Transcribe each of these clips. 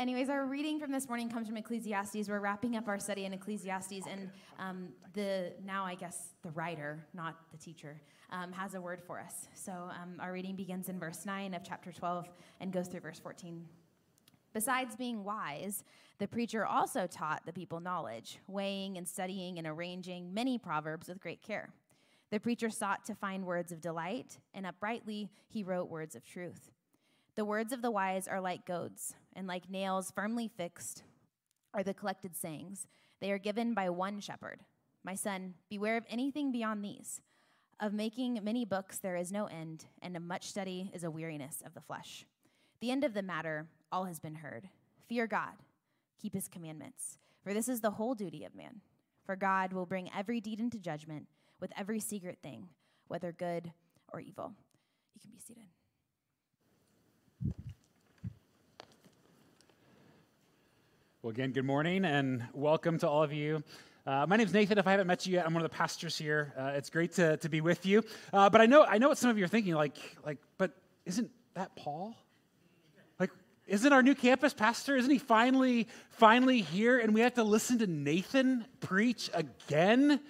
Anyways, our reading from this morning comes from Ecclesiastes. We're wrapping up our study in Ecclesiastes, and the writer, not the teacher, has a word for us. So our reading begins in verse 9 of chapter 12 and goes through verse 14. Besides being wise, the preacher also taught the people knowledge, weighing and studying and arranging many proverbs with great care. The preacher sought to find words of delight, and uprightly he wrote words of truth. The words of the wise are like goads, and like nails firmly fixed are the collected sayings. They are given by one shepherd. My son, beware of anything beyond these. Of making many books there is no end, and of much study is a weariness of the flesh. The end of the matter, all has been heard. Fear God, keep his commandments, for this is the whole duty of man. For God will bring every deed into judgment with every secret thing, whether good or evil. You can be seated. Well, again, good morning and welcome to all of you. My name's Nathan. If I haven't met you yet, I'm one of the pastors here. It's great to be with you. But I know what some of you are thinking, like, but isn't that Paul? Isn't our new campus pastor, isn't he finally here, and we have to listen to Nathan preach again?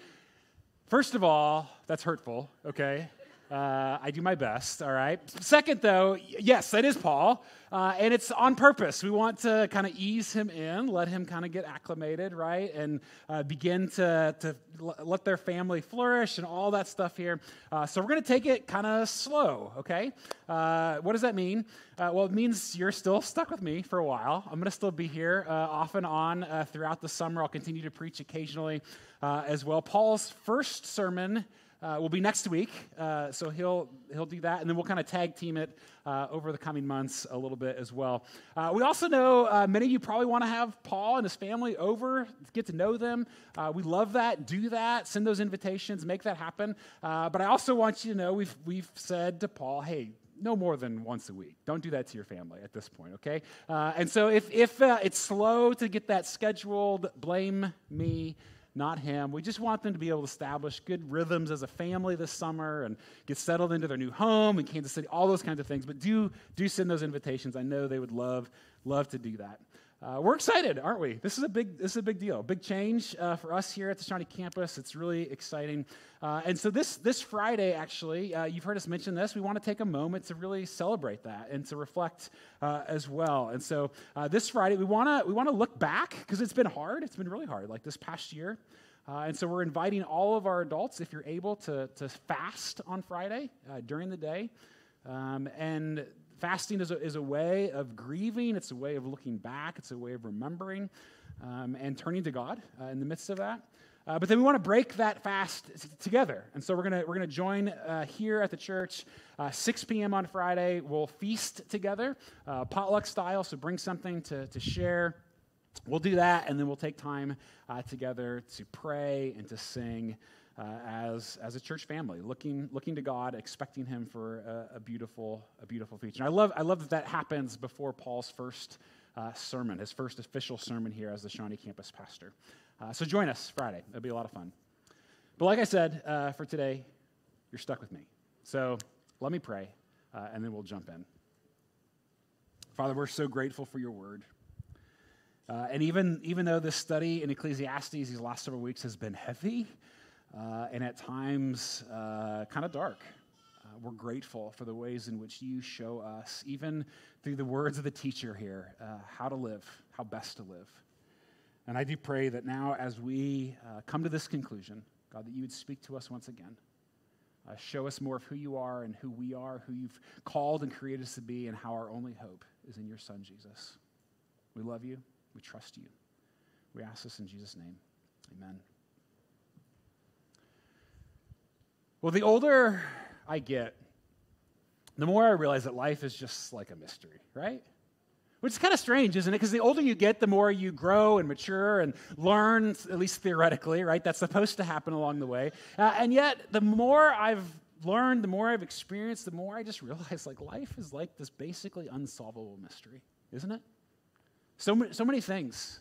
First of all, that's hurtful, okay? I do my best, all right? Second, though, yes, that is Paul, and it's on purpose. We want to kind of ease him in, let him kind of get acclimated, right, and begin to let their family flourish and all that stuff here. So we're going to take it kind of slow, okay? What does that mean? Well, it means you're still stuck with me for a while. I'm going to still be here off and on throughout the summer. I'll continue to preach occasionally as well. Paul's first sermon will be next week, so he'll do that, and then we'll kind of tag team it over the coming months a little bit as well. We also know many of you probably want to have Paul and his family over, get to know them. We love that. Do that. Send those invitations. Make that happen. But I also want you to know we've said to Paul, hey, no more than once a week. Don't do that to your family at this point, okay? And so if it's slow to get that scheduled, blame me. Not him. We just want them to be able to establish good rhythms as a family this summer and get settled into their new home in Kansas City, all those kinds of things. But do send those invitations. I know they would love to do that. We're excited, aren't we? This is a big deal, big change for us here at the Shawnee campus. It's really exciting. And so this Friday, actually, you've heard us mention this. We want to take a moment to really celebrate that and to reflect as well. And so this Friday, we want to look back because it's been hard. It's been really hard, like this past year. And so we're inviting all of our adults, if you're able, to fast on Friday during the day, and fasting is a way of grieving. It's a way of looking back. It's a way of remembering and turning to God in the midst of that. But then we want to break that fast together, and so we're gonna join here at the church, 6 p.m. on Friday. We'll feast together, potluck style. So bring something to share. We'll do that, and then we'll take time together to pray and to sing. As a church family, looking to God, expecting Him for a beautiful future. And I love that happens before Paul's first sermon, his first official sermon here as the Shawnee campus pastor. So join us Friday; it'll be a lot of fun. But like I said, for today, you're stuck with me. So let me pray, and then we'll jump in. Father, we're so grateful for Your Word. And even though this study in Ecclesiastes these last several weeks has been heavy. And at times, kind of dark. We're grateful for the ways in which You show us, even through the words of the teacher here, how to live, how best to live. And I do pray that now as we come to this conclusion, God, that You would speak to us once again. Show us more of who You are and who we are, who You've called and created us to be, and how our only hope is in Your Son, Jesus. We love You. We trust You. We ask this in Jesus' name. Amen. Well, the older I get, the more I realize that life is just like a mystery, right? Which is kind of strange, isn't it? Because the older you get, the more you grow and mature and learn, at least theoretically, right? That's supposed to happen along the way. And yet, the more I've learned, the more I've experienced, the more I just realize, like, life is like this basically unsolvable mystery, isn't it? So many things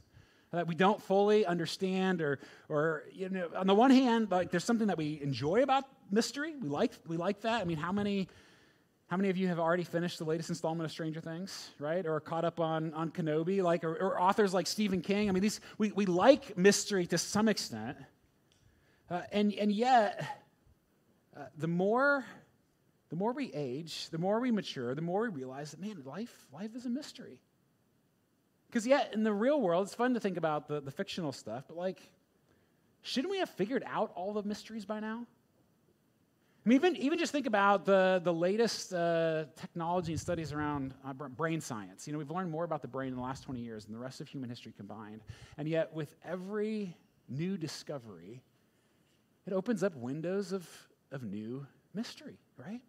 that we don't fully understand, or you know, on the one hand, like there's something that we enjoy about mystery. We like that. I mean, how many How many of you have already finished the latest installment of Stranger Things, right? Or caught up on Kenobi, like, or authors like Stephen King? I mean, these we like mystery to some extent, and yet the more we age, the more we mature, the more we realize that, man, life is a mystery. Because yet in the real world, it's fun to think about the fictional stuff, but like, shouldn't we have figured out all the mysteries by now? I mean, even just think about the latest technology and studies around brain science. You know, we've learned more about the brain in the last 20 years than the rest of human history combined. And yet, with every new discovery, it opens up windows of new mystery, right?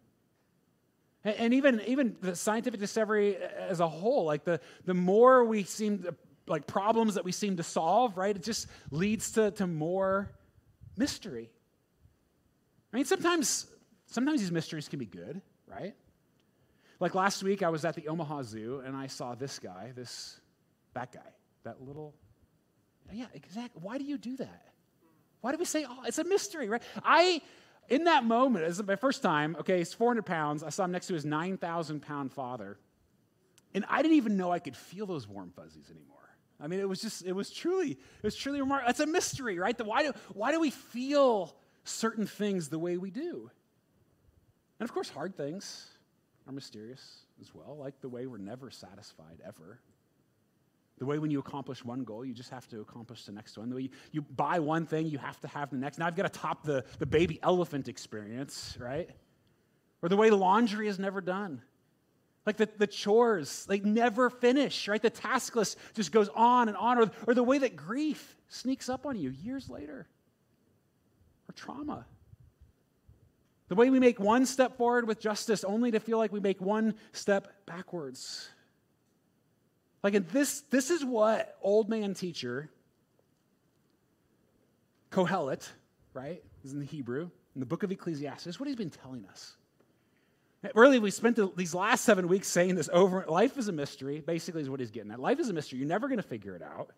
And even the scientific discovery as a whole, like the more we seem to, like problems that we seem to solve, right? It just leads to more mystery. I mean, sometimes these mysteries can be good, right? Like last week, I was at the Omaha Zoo, and I saw that guy, that little, yeah, exactly. Why do you do that? Why do we say, oh, it's a mystery, right? In that moment, this is my first time, okay, he's 400 pounds. I saw him next to his 9,000-pound father, and I didn't even know I could feel those warm fuzzies anymore. I mean, it was truly remarkable. It's a mystery, right? Why do we feel certain things the way we do? And of course, hard things are mysterious as well, like the way we're never satisfied ever. The way when you accomplish one goal, you just have to accomplish the next one. The way you buy one thing, you have to have the next. Now I've got to top the baby elephant experience, right? Or the way laundry is never done. Like the chores, like never finish, right? The task list just goes on and on. Or the way that grief sneaks up on you years later. Trauma. The way we make one step forward with justice only to feel like we make one step backwards. Like in this is what old man teacher Kohelet, right, is in the Hebrew, in the book of Ecclesiastes, what he's been telling us. Really, we spent these last 7 weeks saying this over. Life is a mystery, basically is what he's getting at. Life is a mystery. You're never going to figure it out.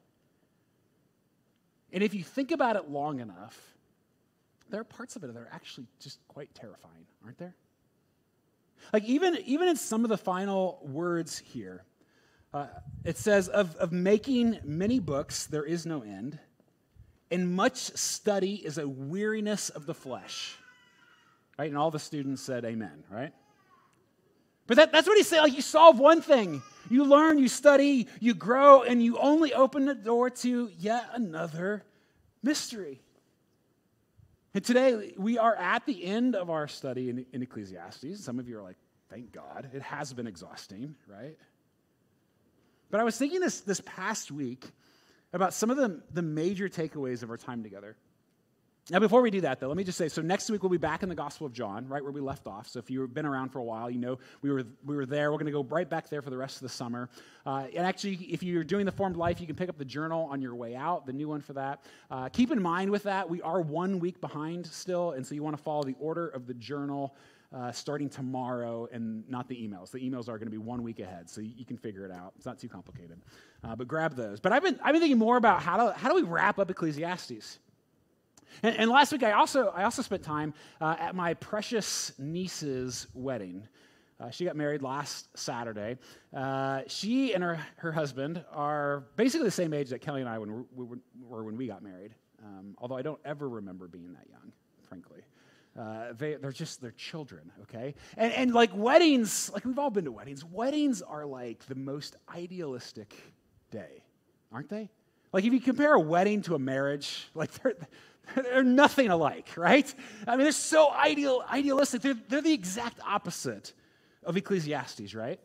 And if you think about it long enough, there are parts of it that are actually just quite terrifying, aren't there? Like even in some of the final words here, it says, of making many books, there is no end, and much study is a weariness of the flesh. Right? And all the students said amen, right? But that's what he's saying. Like you solve one thing, you learn, you study, you grow, and you only open the door to yet another mystery. And today, we are at the end of our study in Ecclesiastes. Some of you are like, thank God. It has been exhausting, right? But I was thinking this past week about some of the major takeaways of our time together. Now, before we do that, though, let me just say, so next week we'll be back in the Gospel of John, right where we left off. So if you've been around for a while, you know we were there. We're going to go right back there for the rest of the summer. And actually, if you're doing the Formed Life, you can pick up the journal on your way out, the new one for that. Keep in mind with that, we are 1 week behind still, and so you want to follow the order of the journal starting tomorrow and not the emails. The emails are going to be 1 week ahead, so you can figure it out. It's not too complicated, but grab those. But I've been thinking more about how do we wrap up Ecclesiastes? And last week, I also spent time at my precious niece's wedding. She got married last Saturday. She and her husband are basically the same age that Kelly and I were when we got married. Although I don't ever remember being that young, frankly. They're children, okay? And like weddings, like we've all been to weddings. Weddings are like the most idealistic day, aren't they? Like if you compare a wedding to a marriage, like they're nothing alike, right? I mean, they're so idealistic. They're the exact opposite of Ecclesiastes, right?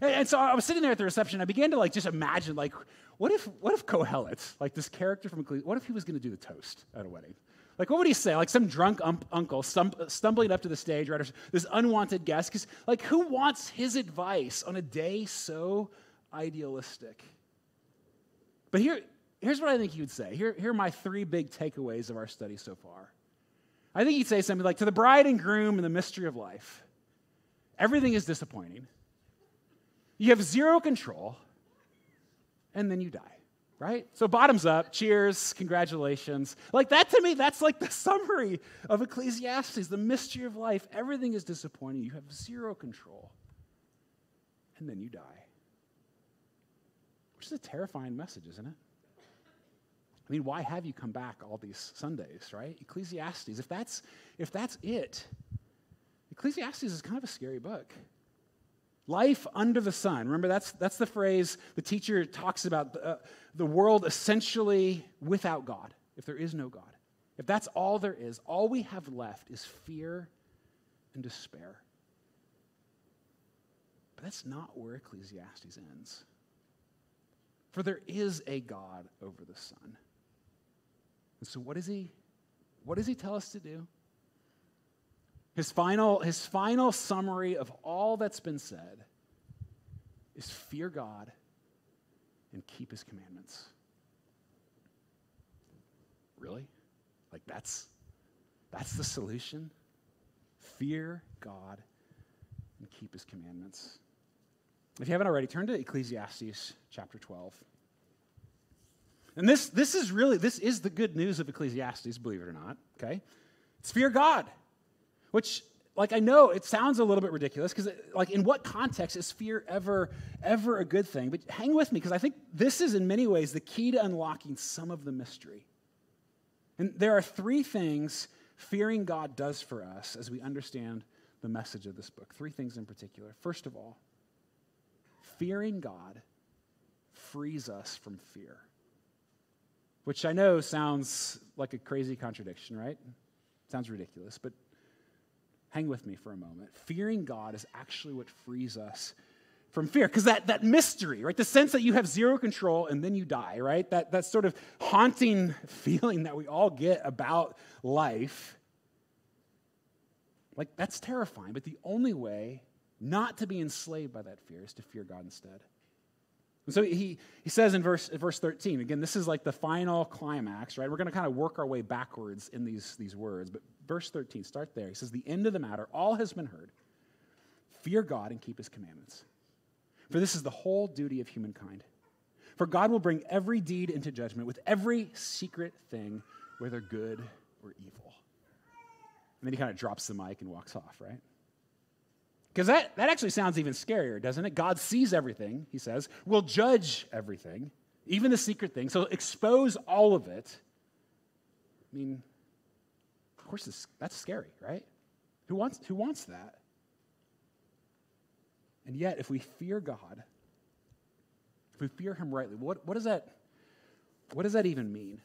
And so I was sitting there at the reception. I began to like just imagine, like, what if Kohelet, like this character from Ecclesiastes, what if he was going to do the toast at a wedding? Like, what would he say? Like some drunk uncle stumbling up to the stage, right? Or this unwanted guest, because like who wants his advice on a day so idealistic? But here's what I think he would say. Here are my three big takeaways of our study so far. I think he'd say something like, to the bride and groom and the mystery of life, everything is disappointing. You have zero control, and then you die, right? So bottoms up, cheers, congratulations. Like that to me, that's like the summary of Ecclesiastes, the mystery of life. Everything is disappointing. You have zero control. And then you die. Which is a terrifying message, isn't it? I mean, why have you come back all these Sundays, right? Ecclesiastes, if that's it, Ecclesiastes is kind of a scary book. Life under the sun. Remember, that's the phrase the teacher talks about, the world essentially without God, if there is no God. If that's all there is, all we have left is fear and despair. But that's not where Ecclesiastes ends. For there is a God over the sun. And so what does he tell us to do? His final summary of all that's been said is fear God and keep his commandments. Really? Like that's the solution? Fear God and keep his commandments. If you haven't already, turn to Ecclesiastes chapter 12. And this is the good news of Ecclesiastes, believe it or not, okay? It's fear God. Which, like, I know it sounds a little bit ridiculous because, like, in what context is fear ever a good thing? But hang with me because I think this is, in many ways, the key to unlocking some of the mystery. And there are three things fearing God does for us as we understand the message of this book. Three things in particular. First of all, fearing God frees us from fear, which I know sounds like a crazy contradiction, right? Sounds ridiculous, but hang with me for a moment. Fearing God is actually what frees us from fear. Because that mystery, right? The sense that you have zero control and then you die, right? That sort of haunting feeling that we all get about life. Like, that's terrifying. But the only way not to be enslaved by that fear is to fear God instead. And so he says in verse 13, again, this is like the final climax, right? We're going to kind of work our way backwards in these words, but Verse 13, start there. He says, the end of the matter, all has been heard. Fear God and keep his commandments. For this is the whole duty of humankind. For God will bring every deed into judgment with every secret thing, whether good or evil. And then he kind of drops the mic and walks off, right? Because that actually sounds even scarier, doesn't it? God sees everything, he says, will judge everything, even the secret thing. So expose all of it. I mean, of course, that's scary, right? Who wants that? And yet, if we fear God, if we fear him rightly, what does that even mean?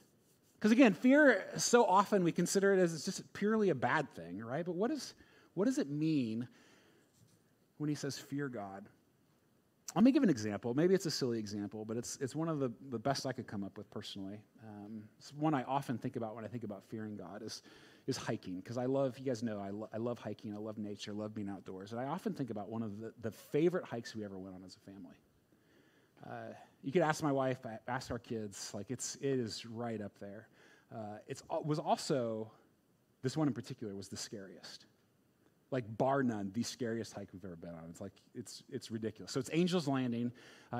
Because again, fear, so often we consider it as just purely a bad thing, right? But what does it mean when he says fear God? Let me give an example. Maybe it's a silly example, but it's one of the best I could come up with personally. It's one I often think about when I think about fearing God is hiking, because I love hiking, I love nature, I love being outdoors, and I often think about one of the favorite hikes we ever went on as a family. You could ask my wife, ask our kids, like it is right up there. This one in particular was the scariest. Like bar none, the scariest hike we've ever been on. It's like, it's ridiculous. So it's Angel's Landing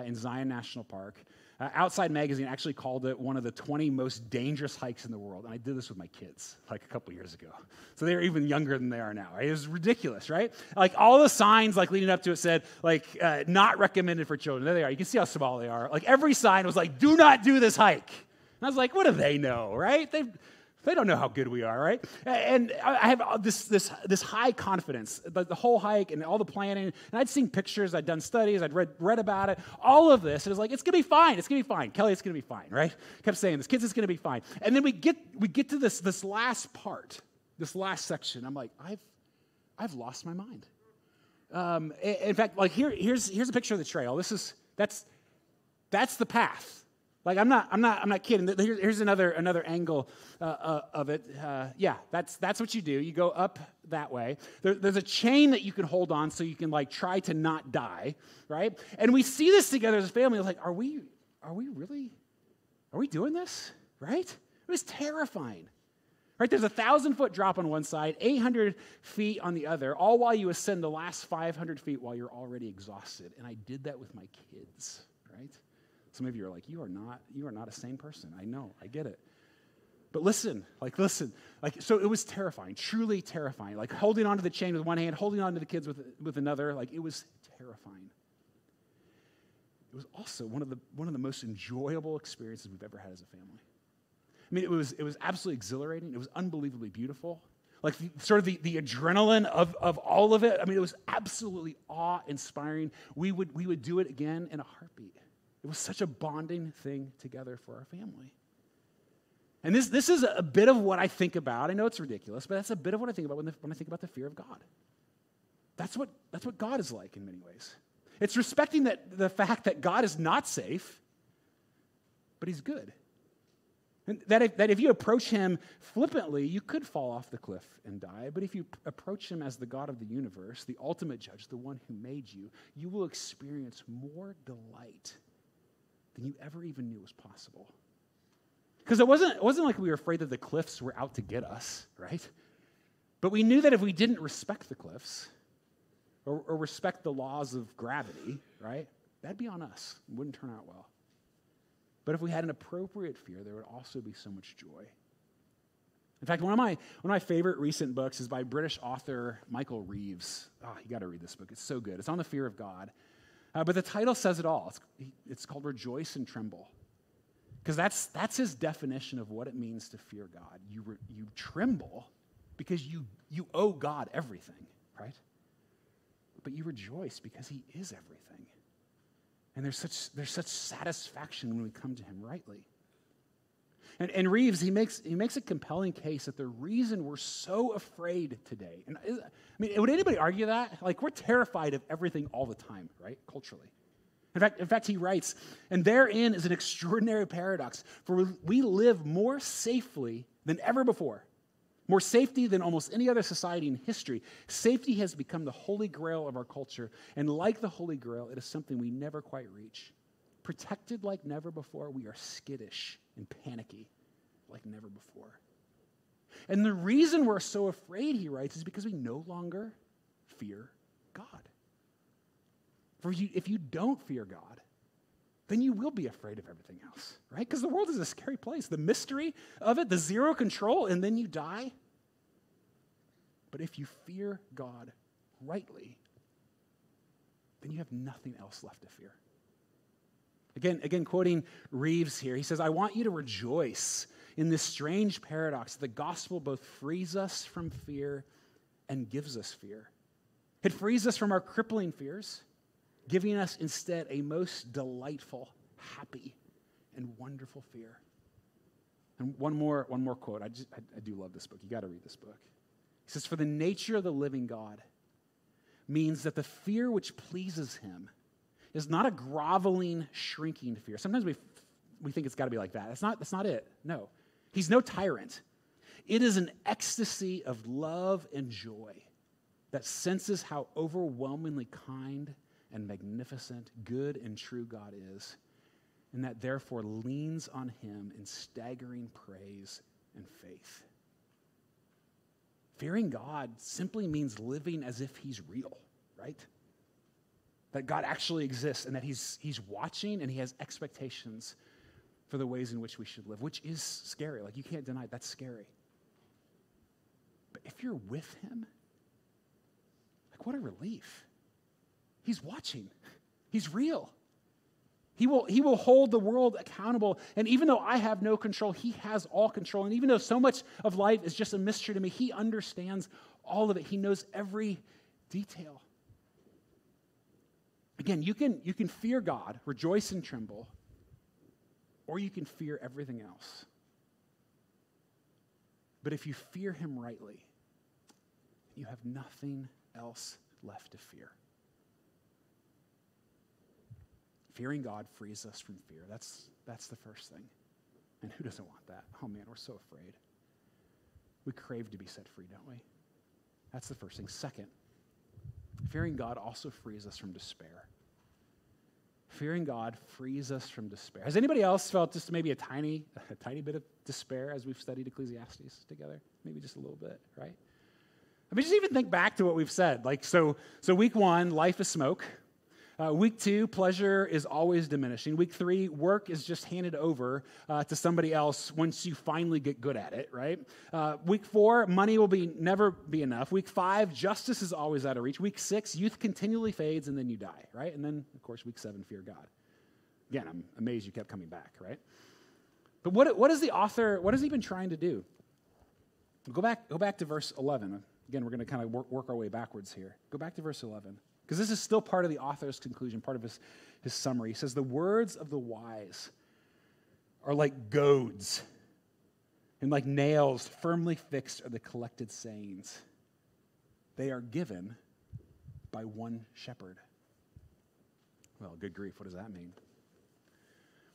in Zion National Park. Outside Magazine actually called it one of the 20 most dangerous hikes in the world. And I did this with my kids like a couple years ago. So they were even younger than they are now. Right? It was ridiculous, right? Like all the signs like leading up to it said like not recommended for children. There they are. You can see how small they are. Like every sign was like, do not do this hike. And I was like, what do they know, right? They don't know how good we are, right? And I have this high confidence, the whole hike and all the planning. And I'd seen pictures, I'd done studies, I'd read about it, all of this. And it was like, it's going to be fine, it's going to be fine. Kelly, it's going to be fine, right? Kept saying this, kids, it's going to be fine. And then we get to this last part, this last section. I'm like, I've lost my mind. In fact, like here's a picture of the trail. That's the path. Like I'm not kidding. Here's another angle of it. That's what you do. You go up that way. There's a chain that you can hold on so you can like try to not die, right? And we see this together as a family. Like, are we doing this? Right? It was terrifying. Right? There's a 1,000-foot drop on one side, 800 feet on the other, all while you ascend the last 500 feet while you're already exhausted. And I did that with my kids, right? Some of you are like, you are not a sane person. I know, I get it. But listen, so it was terrifying, truly terrifying. Like holding onto the chain with one hand, holding onto the kids with another, like it was terrifying. It was also one of the most enjoyable experiences we've ever had as a family. I mean, it was absolutely exhilarating. It was unbelievably beautiful. Like the adrenaline of all of it. I mean, it was absolutely awe-inspiring. We would do it again in a heartbeat. It was such a bonding thing together for our family. And this is a bit of what I think about. I know it's ridiculous, but that's a bit of what I think about when I think about the fear of God. That's what God is like in many ways. It's respecting the fact that God is not safe, but he's good. And that if you approach him flippantly, you could fall off the cliff and die. But if you approach him as the God of the universe, the ultimate judge, the one who made you, you will experience more delight than you ever even knew was possible. Because it wasn't like we were afraid that the cliffs were out to get us, right? But we knew that if we didn't respect the cliffs or respect the laws of gravity, right, that'd be on us. It wouldn't turn out well. But if we had an appropriate fear, there would also be so much joy. In fact, one of my favorite recent books is by British author Michael Reeves. Oh, you got to read this book. It's so good. It's on the fear of God. But the title says it all. It's called Rejoice and Tremble. Because that's his definition of what it means to fear God. You tremble because you owe God everything, right? But you rejoice because he is everything. And there's such satisfaction when we come to him rightly. And Reeves, he makes a compelling case that the reason we're so afraid today, and I mean, would anybody argue that? Like, we're terrified of everything all the time, right? Culturally. In fact, he writes, and therein is an extraordinary paradox, for we live more safely than ever before. More safety than almost any other society in history. Safety has become the holy grail of our culture, and like the holy grail, it is something we never quite reach. Protected like never before, we are skittish and panicky like never before. And the reason we're so afraid, he writes, is because we no longer fear God. For if you don't fear God, then you will be afraid of everything else, right? Because the world is a scary place. The mystery of it, the zero control, and then you die. But if you fear God rightly, then you have nothing else left to fear. Again, quoting Reeves here, he says, I want you to rejoice in this strange paradox. The gospel both frees us from fear and gives us fear. It frees us from our crippling fears, giving us instead a most delightful, happy, and wonderful fear. And one more quote. I do love this book. You got to read this book. He says, for the nature of the living God means that the fear which pleases him is not a groveling, shrinking fear. Sometimes we think it's got to be like that. That's not it. No. He's no tyrant. It is an ecstasy of love and joy that senses how overwhelmingly kind and magnificent, good and true God is, and that therefore leans on him in staggering praise and faith. Fearing God simply means living as if he's real, right? That God actually exists and that he's watching and he has expectations for the ways in which we should live, which is scary. Like, you can't deny it. That's scary. But if you're with him, like, what a relief. He's watching. He's real. He will hold the world accountable. And even though I have no control, he has all control. And even though so much of life is just a mystery to me, he understands all of it. He knows every detail. Again, you can fear God, rejoice and tremble, or you can fear everything else. But if you fear him rightly, you have nothing else left to fear. Fearing God frees us from fear. That's the first thing. And who doesn't want that? Oh man, we're so afraid. We crave to be set free, don't we? That's the first thing. Second, fearing God also frees us from despair. Fearing God frees us from despair. Has anybody else felt just maybe a tiny bit of despair as we've studied Ecclesiastes together? Maybe just a little bit, right? I mean, just even think back to what we've said. Like, so week 1, life is smoke. Week 2, pleasure is always diminishing. Week 3, work is just handed over to somebody else once you finally get good at it, right? Week 4, money will never be enough. Week 5, justice is always out of reach. Week 6, youth continually fades, and then you die, right? And then, of course, week 7, fear God. Again, I'm amazed you kept coming back, right? But what is the author, what has he been trying to do? Go back to verse 11. Again, we're going to kind of work our way backwards here. Go back to verse 11. Because this is still part of the author's conclusion, part of his summary. He says, the words of the wise are like goads and like nails firmly fixed are the collected sayings. They are given by one shepherd. Well, good grief, what does that mean?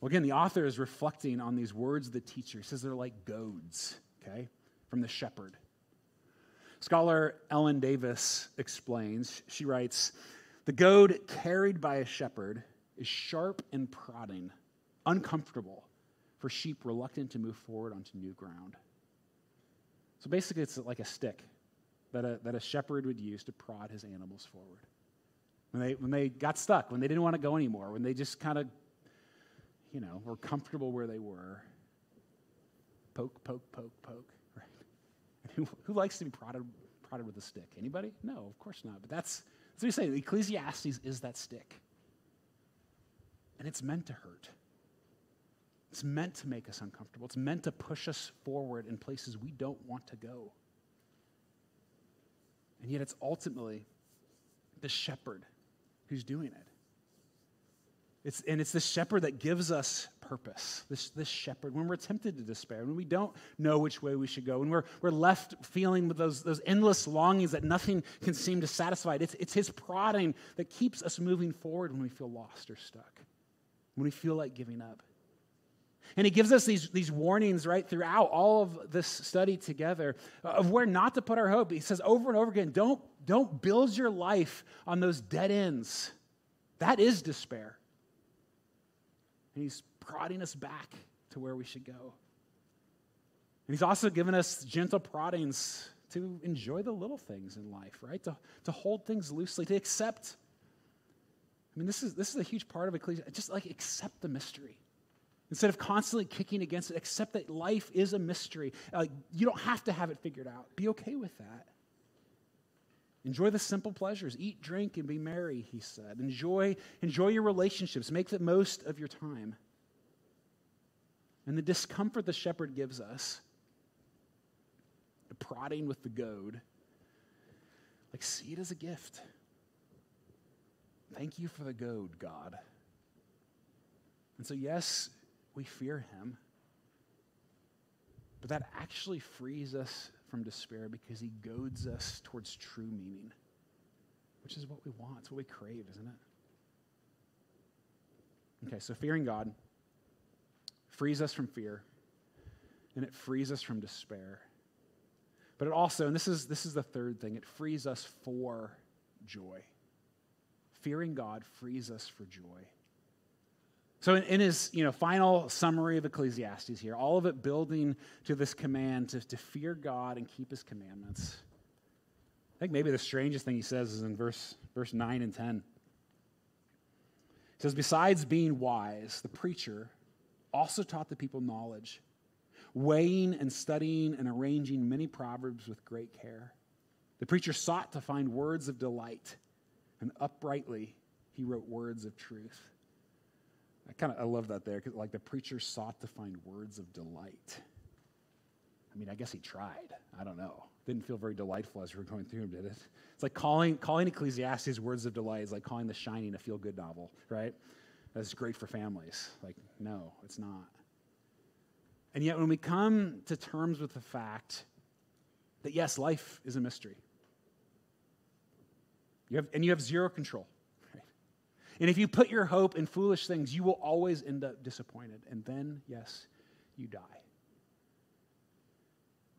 Well, again, the author is reflecting on these words of the teacher. He says they're like goads, okay, from the shepherd. Scholar Ellen Davis explains, she writes, the goad carried by a shepherd is sharp and prodding, uncomfortable for sheep reluctant to move forward onto new ground. So basically it's like a stick that a shepherd would use to prod his animals forward. When they got stuck, when they didn't want to go anymore, when they just kind of, you know, were comfortable where they were, poke, poke, poke, poke. Who likes to be prodded with a stick? Anybody? No, of course not. But that's what he's saying. Ecclesiastes is that stick. And it's meant to hurt. It's meant to make us uncomfortable. It's meant to push us forward in places we don't want to go. And yet it's ultimately the shepherd who's doing it. It's the shepherd that gives us purpose, this shepherd. When we're tempted to despair, when we don't know which way we should go, when we're left feeling with those endless longings that nothing can seem to satisfy, it's his prodding that keeps us moving forward when we feel lost or stuck, when we feel like giving up. And he gives us these warnings right throughout all of this study together of where not to put our hope. He says over and over again, don't build your life on those dead ends. That is despair. And he's prodding us back to where we should go. And he's also given us gentle proddings to enjoy the little things in life, right? To hold things loosely, to accept. I mean, this is a huge part of Ecclesiastes. Just like accept the mystery. Instead of constantly kicking against it, accept that life is a mystery. You don't have to have it figured out. Be okay with that. Enjoy the simple pleasures. Eat, drink, and be merry, he said. Enjoy your relationships. Make the most of your time. And the discomfort the shepherd gives us, the prodding with the goad, like see it as a gift. Thank you for the goad, God. And so, yes, we fear him, but that actually frees us from despair because he goads us towards true meaning, which is what we want. It's what we crave, isn't it? Okay, so fearing God frees us from fear, and it frees us from despair. But it also, and this is the third thing, it frees us for joy. Fearing God frees us for joy. So in his final summary of Ecclesiastes here, all of it building to this command to fear God and keep his commandments. I think maybe the strangest thing he says is in verse 9 and 10. He says, besides being wise, the preacher also taught the people knowledge, weighing and studying and arranging many proverbs with great care. The preacher sought to find words of delight, and uprightly he wrote words of truth. I love that there, because like the preacher sought to find words of delight. I mean, I guess he tried. I don't know. Didn't feel very delightful as we were going through him, did it? It's like calling Ecclesiastes words of delight is like calling The Shining a feel-good novel, right? That's great for families. Like, no, it's not. And yet when we come to terms with the fact that, yes, life is a mystery, you have zero control. And if you put your hope in foolish things, you will always end up disappointed. And then, yes, you die.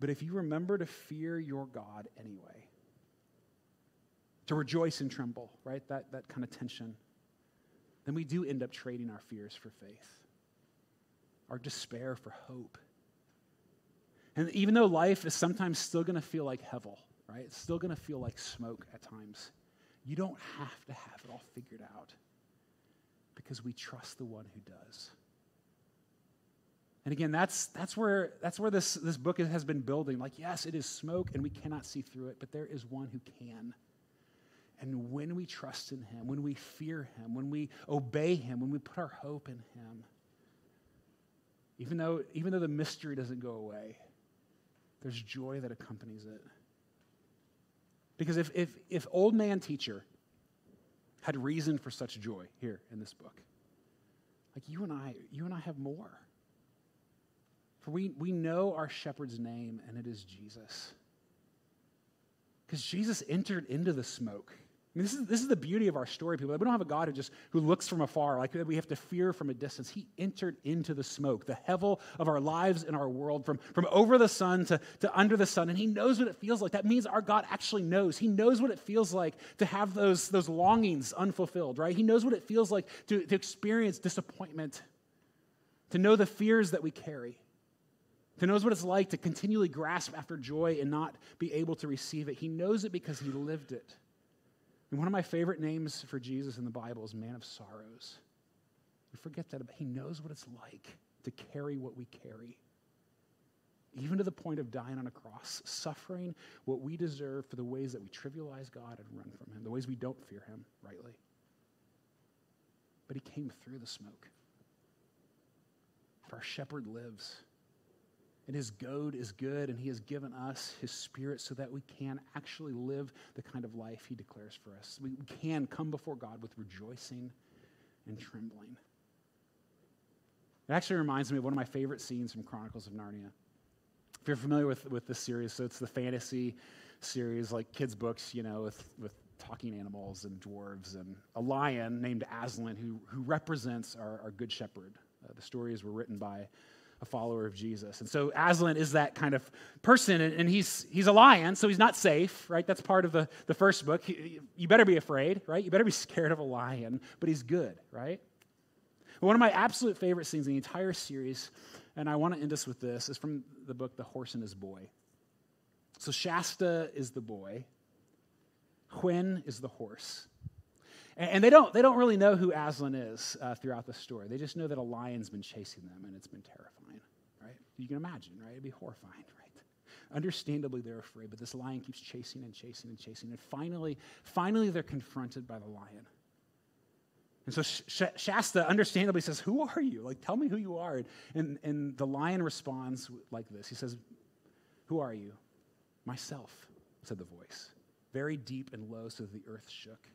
But if you remember to fear your God anyway, to rejoice and tremble, right, that kind of tension, then we do end up trading our fears for faith, our despair for hope. And even though life is sometimes still going to feel like hevel, right, it's still going to feel like smoke at times, you don't have to have it all figured out. because we trust the one who does. And again, that's where this book has been building. Like, yes, it is smoke and we cannot see through it, but there is one who can. And when we trust in him, when we fear him, when we obey him, when we put our hope in him, even though the mystery doesn't go away, there's joy that accompanies it. Because if old man teacher had reason for such joy here in this book, like you and I have more. For we know our shepherd's name, and it is Jesus. Because Jesus entered into the smoke. I mean, this is the beauty of our story, people. We don't have a God who looks from afar, like we have to fear from a distance. He entered into the smoke, the hevel of our lives and our world, from over the sun to under the sun, and he knows what it feels like. That means our God actually knows. He knows what it feels like to have those longings unfulfilled, right? He knows what it feels like to experience disappointment, to know the fears that we carry, to knows what it's like to continually grasp after joy and not be able to receive it. He knows it because he lived it. And one of my favorite names for Jesus in the Bible is Man of Sorrows. We forget that, but he knows what it's like to carry what we carry, even to the point of dying on a cross, suffering what we deserve for the ways that we trivialize God and run from him, the ways we don't fear him rightly. But he came through the smoke. For our shepherd lives. And his goad is good, and he has given us his spirit so that we can actually live the kind of life he declares for us. We can come before God with rejoicing and trembling. It actually reminds me of one of my favorite scenes from Chronicles of Narnia. If you're familiar with this series, so it's the fantasy series, like kids' books, you know, with talking animals and dwarves and a lion named Aslan who represents our good shepherd. The stories were written by a follower of Jesus. And so Aslan is that kind of person, and he's a lion, so he's not safe, right? That's part of the first book. You better be afraid, right? You better be scared of a lion, but he's good, right? One of my absolute favorite scenes in the entire series, and I want to end this with this, is from the book The Horse and His Boy. So Shasta is the boy. Hwin is the horse. And they don't really know who Aslan is throughout the story. They just know that a lion's been chasing them, and it's been terrifying, right? You can imagine, right? It'd be horrifying, right? Understandably, they're afraid, but this lion keeps chasing and chasing and chasing, and finally they're confronted by the lion. And so Shasta understandably says, "Who are you? Like, tell me who you are." And the lion responds like this. He says, "Who are you?" "Myself," said the voice, very deep and low so that the earth shook.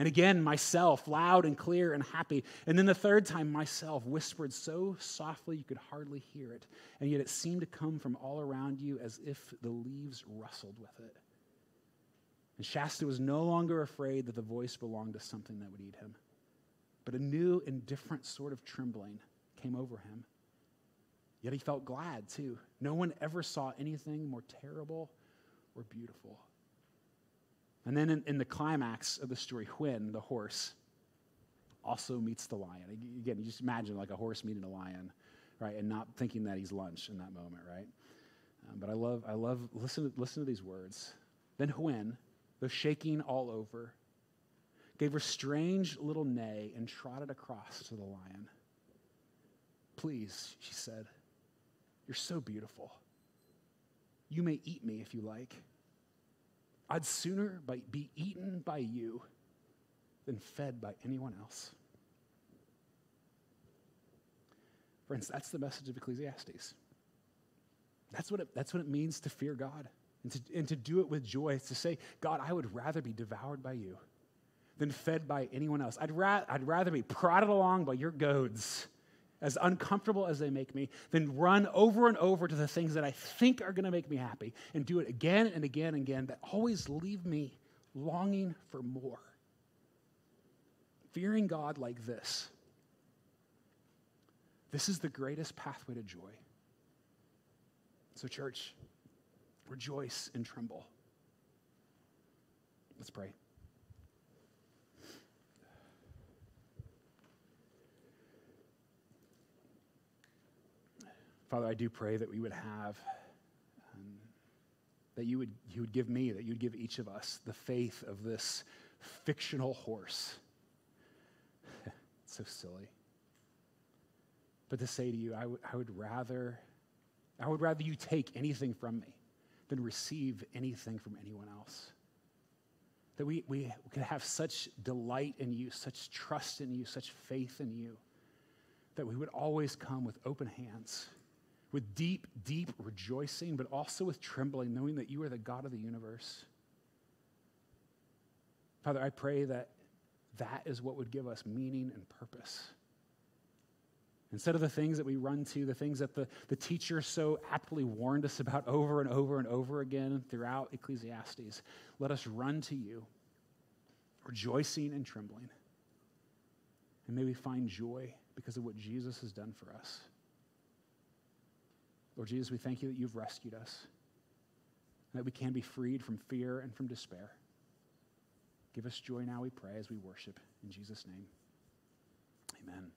And again, "Myself," loud and clear and happy. And then the third time, "Myself," whispered so softly you could hardly hear it. And yet it seemed to come from all around you as if the leaves rustled with it. And Shasta was no longer afraid that the voice belonged to something that would eat him. But a new and different sort of trembling came over him. Yet he felt glad, too. No one ever saw anything more terrible or beautiful. And then in the climax of the story, Hwin, the horse, also meets the lion. Again, you just imagine like a horse meeting a lion, right? And not thinking that he's lunch in that moment, right? But I love. Listen to these words. Then Hwin, though shaking all over, gave her strange little neigh and trotted across to the lion. "Please," she said, "you're so beautiful. You may eat me if you like. I'd sooner be eaten by you than fed by anyone else." Friends, that's the message of Ecclesiastes. That's what it means to fear God and to do it with joy. It's to say, "God, I would rather be devoured by you than fed by anyone else. I'd rather be prodded along by your goads, as uncomfortable as they make me, then run over and over to the things that I think are going to make me happy and do it again and again and again, that always leave me longing for more." Fearing God like this is the greatest pathway to joy. So church, rejoice and tremble. Let's pray. Father, I do pray that we would have, that you would give me, that you'd give each of us the faith of this fictional horse. so silly. But to say to you, I would rather you take anything from me than receive anything from anyone else. That we could have such delight in you, such trust in you, such faith in you, that we would always come with open hands, with deep, deep rejoicing, but also with trembling, knowing that you are the God of the universe. Father, I pray that that is what would give us meaning and purpose. Instead of the things that we run to, the things that the teacher so aptly warned us about over and over and over again throughout Ecclesiastes, let us run to you, rejoicing and trembling. And may we find joy because of what Jesus has done for us. Lord Jesus, we thank you that you've rescued us, and that we can be freed from fear and from despair. Give us joy now, we pray, as we worship. In Jesus' name, amen.